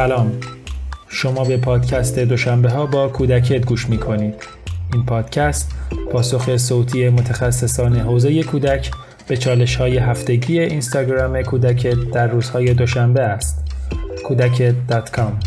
سلام، شما به پادکست دوشنبه ها با کودکت گوش میکنید. این پادکست پاسخ صوتی متخصصان حوزه کودک به چالش های هفتگی اینستاگرام کودکت در روزهای دوشنبه است. kudaket.com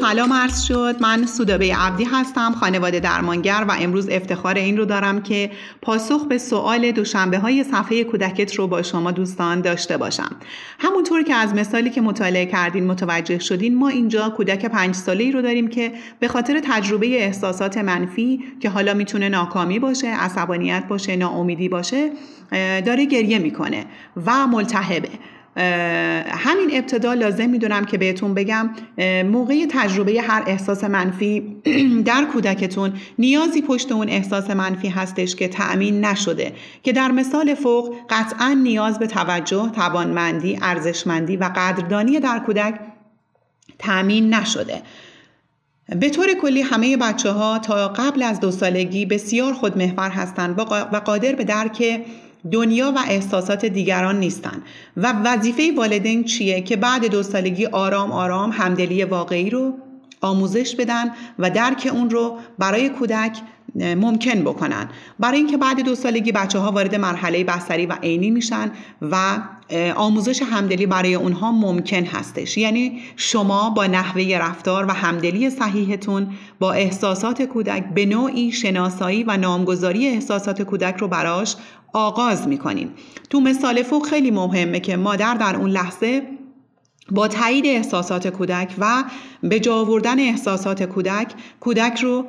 سلام عرض شد. من سودابه عبدی هستم، خانواده درمانگر، و امروز افتخار این رو دارم که پاسخ به سوال دوشنبه های صفحه کودکت رو با شما دوستان داشته باشم. همونطور که از مثالی که مطالعه کردین متوجه شدین، ما اینجا کودک 5 ساله‌ای رو داریم که به خاطر تجربه احساسات منفی که حالا میتونه ناکامی باشه، عصبانیت باشه، ناامیدی باشه، داره گریه میکنه و ملتهبه. همین ابتدا لازم میدونم که بهتون بگم موقع تجربه هر احساس منفی در کودکتون نیازی پشت اون احساس منفی هستش که تأمین نشده، که در مثال فوق قطعا نیاز به توجه، توانمندی، ارزشمندی و قدردانی در کودک تأمین نشده. به طور کلی همه بچه‌ها تا قبل از 2 سالگی بسیار خودمحور هستند و قادر به درک دنیا و احساسات دیگران نیستن و وظیفه والدین چیه؟ که بعد 2 سالگی آرام آرام همدلی واقعی رو آموزش بدن و درک اون رو برای کودک ممکن بکنن، برای اینکه بعد 2 سالگی بچه ها وارد مرحله بصری و عینی میشن و آموزش همدلی برای اونها ممکن هستش. یعنی شما با نحوه رفتار و همدلی صحیحتون با احساسات کودک به نوعی شناسایی و نامگذاری احساسات کودک رو براش آغاز میکنین. تو مثال فوق خیلی مهمه که مادر در اون لحظه با تایید احساسات کودک و به جا آوردن احساسات کودک رو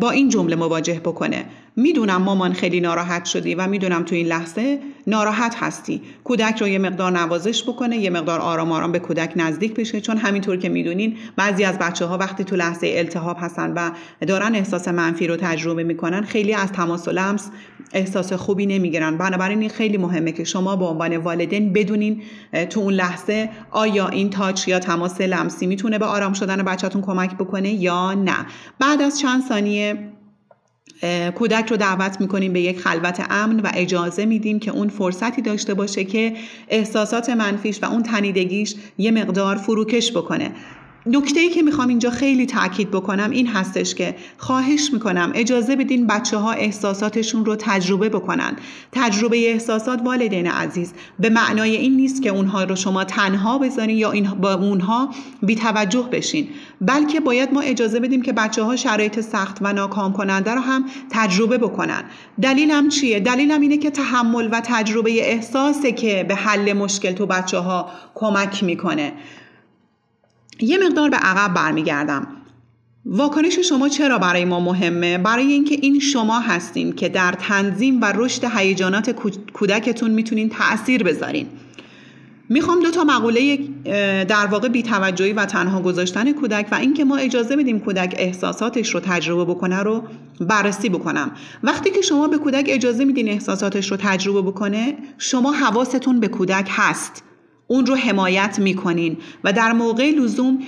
با این جمله مواجه بکنه: میدونم مامان خیلی ناراحت شدی و میدونم تو این لحظه ناراحت هستی. کودک رو یه مقدار نوازش بکنه، یه مقدار آرام آرام به کودک نزدیک بشه، چون همینطور که میدونین بعضی از بچه‌ها وقتی تو لحظه التهاب هستن و دارن احساس منفی رو تجربه میکنن، خیلی از تماس و لمس احساس خوبی نمیگیرن. بنابراین این خیلی مهمه که شما به عنوان والدین بدونین تو اون لحظه آیا این تاچ یا تماس لمسی میتونه به آرام شدن بچه‌تون کمک بکنه یا نه. بعد از چند ثانیه کودک رو دعوت میکنیم به یک خلوت امن و اجازه میدیم که اون فرصتی داشته باشه که احساسات منفیش و اون تنیدگیش یه مقدار فروکش بکنه. نکته‌ای که میخوام اینجا خیلی تاکید بکنم این هستش که خواهش میکنم اجازه بدین بچه‌ها احساساتشون رو تجربه بکنن. تجربه احساسات، والدین عزیز، به معنای این نیست که اونها رو شما تنها بذارین یا با اونها بی‌توجه بشین، بلکه باید ما اجازه بدیم که بچه‌ها شرایط سخت و ناکام کننده رو هم تجربه بکنن. دلیلم چیه؟ دلیلم اینه که تحمل و تجربه احساسه که به حل مشکل تو بچه‌ها کمک میکنه. یه مقدار به عقب برمیگردم. واکنش شما چرا برای ما مهمه؟ برای اینکه این شما هستین که در تنظیم و رشد هیجانات کودکتون میتونین تأثیر بذارین. میخوام 2 تا مقوله در واقع بی‌توجهی و تنها گذاشتن کودک و اینکه ما اجازه بدیم کودک احساساتش رو تجربه بکنه رو بررسی بکنم. وقتی که شما به کودک اجازه میدین احساساتش رو تجربه بکنه، شما حواستون به کودک هست، اون رو حمایت میکنین و در موقع لزوم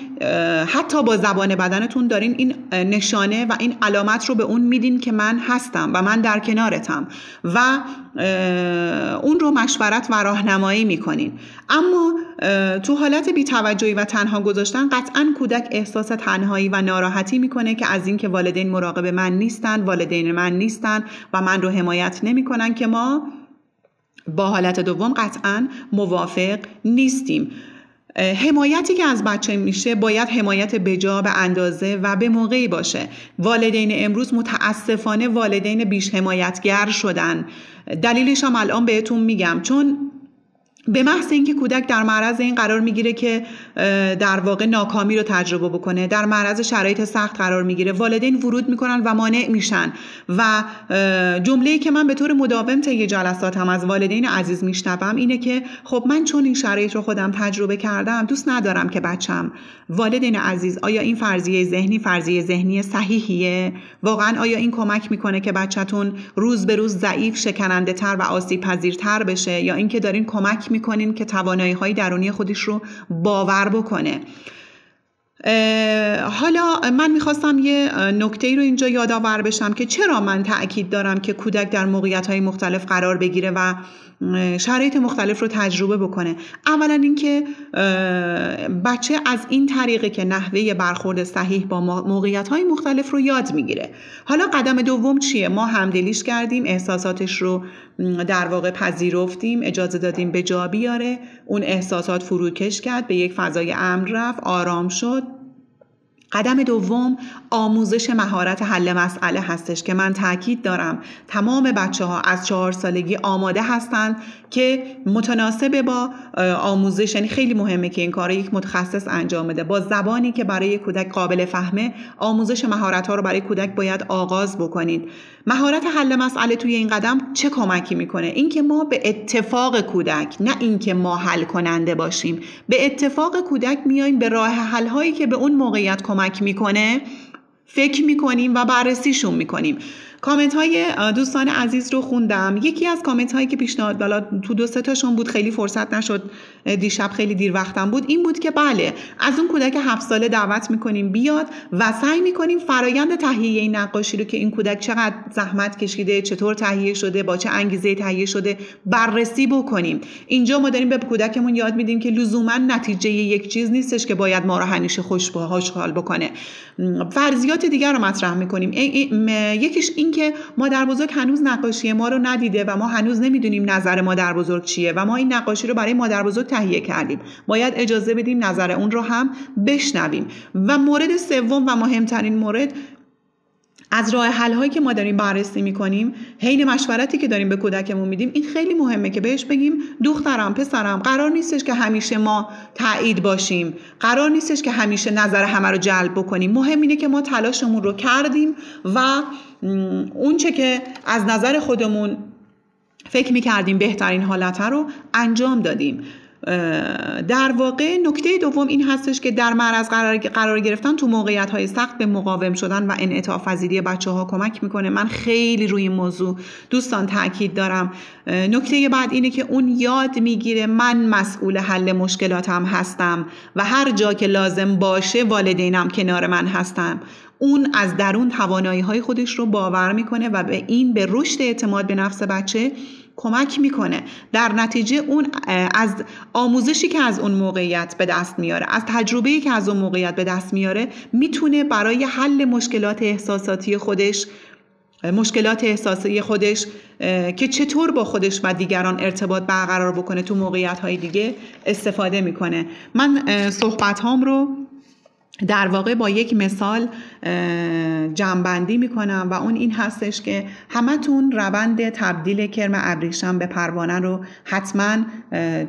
حتی با زبان بدنتون دارین این نشانه و این علامت رو به اون میدین که من هستم و من در کنارتم و اون رو مشورت و راهنمایی میکنین. اما تو حالت بی‌توجهی و تنها گذاشتن قطعاً کودک احساس تنهایی و ناراحتی میکنه که از این که والدین مراقب من نیستن، والدین من نیستن و من رو حمایت نمیکنن، که ما با حالت دوم قطعاً موافق نیستیم. حمایتی که از بچه میشه باید حمایت بجا، به اندازه و به موقعی باشه. والدین امروز متاسفانه والدین بیش حمایتگر شدن. دلیلش هم الان بهتون میگم، چون به محض اینکه کودک در معرض این قرار میگیره که در واقع ناکامی رو تجربه بکنه، در معرض شرایط سخت قرار میگیره، والدین ورود میکنن و مانع میشن. و جمله‌ای که من به طور مداوم طی جلساتم از والدین عزیز میشنوم اینه که خب من چون این شرایط رو خودم تجربه کردم دوست ندارم که بچم. والدین عزیز، آیا این فرضیه ذهنی صحیحیه؟ واقعا آیا این کمک میکنه که بچه‌تون روز به روز ضعیف، شکننده‌تر و آسیب‌پذیرتر بشه، یا اینکه دارین کمک میکنین که توانایی‌های درونی خودش رو باور بکنه؟ حالا من میخواستم یه نکته‌ای رو اینجا یادآور بشم که چرا من تأکید دارم که کودک در موقعیت‌های مختلف قرار بگیره و شرایط مختلف رو تجربه بکنه. اولا اینکه بچه از این طریقه که نحوه برخورد صحیح با موقعیت‌های مختلف رو یاد میگیره. حالا قدم دوم چیه؟ ما همدلیش کردیم، احساساتش رو در واقع پذیرفتیم، اجازه دادیم به جا بیاره، اون احساسات فروکش کرد، به یک فضای امن رفت، آرام شد. قدم دوم آموزش مهارت حل مسئله هستش که من تاکید دارم تمام بچه ها از 4 سالگی آماده هستند که متناسب با آموزش، یعنی خیلی مهمه که این کار یک متخصص انجام بده، با زبانی که برای کودک قابل فهمه آموزش مهارت ها رو برای کودک باید آغاز بکنید. مهارت حل مسئله توی این قدم چه کمکی میکنه؟ اینکه ما به اتفاق کودک، نه اینکه ما حل کننده باشیم، به اتفاق کودک میایم، به راه حل هایی که به اون موقعیت کمک میکنه فکر میکنیم و بررسیشون میکنیم. کامنت های دوستان عزیز رو خوندم. یکی از کامنت هایی که پیشنهاد دادن تو 2-3 تاشون بود، خیلی فرصت نشد دیشب، خیلی دیر وقتم بود، این بود که بله از اون کودک 7 ساله دعوت میکنیم بیاد و سعی میکنیم فرایند تهیه این نقاشی رو که این کودک چقدر زحمت کشیده، چطور تهیه شده، با چه انگیزه تهیه شده بررسی بکنیم. اینجا ما داریم به کودکمون یاد میدیم که لزوما نتیجه یک چیز نیستش که باید ما رو همیشه خوشحال بکنه. فرضیات دیگر رو مطرح میکنیم. یکیش این که مادر بزرگ هنوز نقاشی ما رو ندیده و ما هنوز نمیدونیم نظر مادر بزرگ چیه و ما این نقاشی رو برای مادر بزرگ تهیه کردیم، باید اجازه بدیم نظر اون رو هم بشنویم. و مورد سوم و مهمترین مورد، از راه حل هایی که ما داریم بررسی میکنیم، حین مشورتی که داریم به کودکمون میدیم، این خیلی مهمه که بهش بگیم دخترم، پسرم، قرار نیستش که همیشه ما تایید باشیم، قرار نیستش که همیشه نظر همه رو جلب بکنیم. مهم اینه که ما تلاشمون رو کردیم و اون چه که از نظر خودمون فکر میکردیم بهترین حالت رو انجام دادیم. در واقع نکته دوم این هستش که در معرض قرار گرفتن تو موقعیت‌های سخت به مقاوم شدن و انعطاف پذیری بچه‌ها کمک می‌کنه. من خیلی روی این موضوع دوستان تاکید دارم. نکته بعد اینه که اون یاد میگیره من مسئول حل مشکلاتم هستم و هر جا که لازم باشه والدینم کنار من هستم. اون از درون توانایی‌های خودش رو باور می‌کنه و به این، به رشد اعتماد به نفس بچه کمک میکنه. در نتیجه اون از آموزشی که از اون موقعیت به دست میاره، از تجربه‌ای که از اون موقعیت به دست میاره، میتونه برای حل مشکلات احساسی خودش که چطور با خودش و دیگران ارتباط برقرار بکنه تو موقعیت‌های دیگه استفاده میکنه. من صحبت‌هام رو در واقع با یک مثال جمع‌بندی میکنم و اون این هستش که همتون روند تبدیل کرم ابریشم به پروانه رو حتما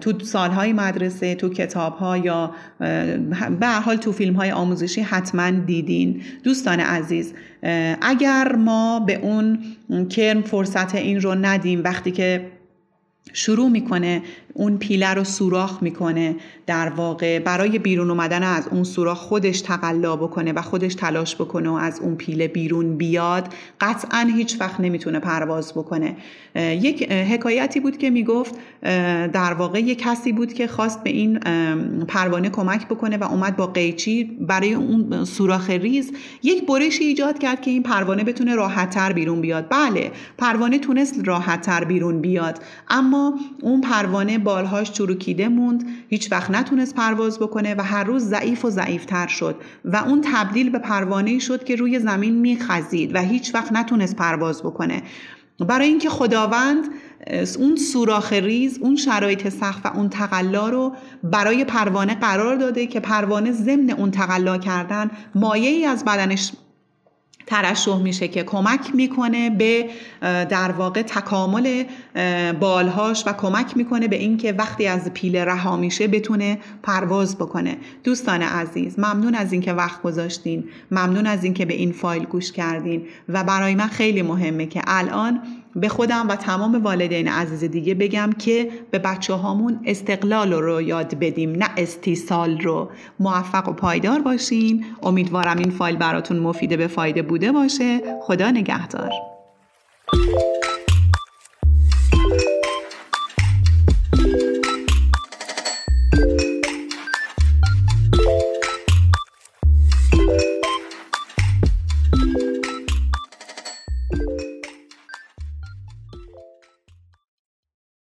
تو سالهای مدرسه، تو کتاب‌ها یا به هر حال تو فیلم‌های آموزشی حتما دیدین. دوستان عزیز، اگر ما به اون کرم فرصت این رو ندیم، وقتی که شروع میکنه اون پیله رو سوراخ میکنه، در واقع برای بیرون اومدن از اون سوراخ خودش تقلا بکنه و خودش تلاش بکنه و از اون پیله بیرون بیاد، قطعا هیچ وقت نمیتونه پرواز بکنه. یک حکایتی بود که میگفت در واقع یک کسی بود که خواست به این پروانه کمک بکنه و اومد با قیچی برای اون سوراخ ریز یک برشی ایجاد کرد که این پروانه بتونه راحت‌تر بیرون بیاد. بله، پروانه تونست راحت‌تر بیرون بیاد، اما اون پروانه بالهاش چروکیده موند، هیچ وقت نتونست پرواز بکنه و هر روز ضعیف و ضعیف‌تر شد و اون تبدیل به پروانه‌ای شد که روی زمین میخزید و هیچ وقت نتونست پرواز بکنه. برای اینکه خداوند اون سوراخ ریز، اون شرایط سخت و اون تقلا رو برای پروانه قرار داده که پروانه ضمن اون تقلا کردن مایه‌ای از بدنش ترشح میشه که کمک میکنه به در واقع تکامل بالهاش و کمک میکنه به این که وقتی از پیله رها میشه بتونه پرواز بکنه. دوستان عزیز، ممنون از این که وقت گذاشتین، ممنون از این که به این فایل گوش کردین و برای من خیلی مهمه که الان به خودم و تمام والدین عزیز دیگه بگم که به بچه هامون استقلال رو یاد بدیم، نه استیصال رو. موفق و پایدار باشین. امیدوارم این فایل براتون مفید به فایده بوده باشه. خدا نگهدار.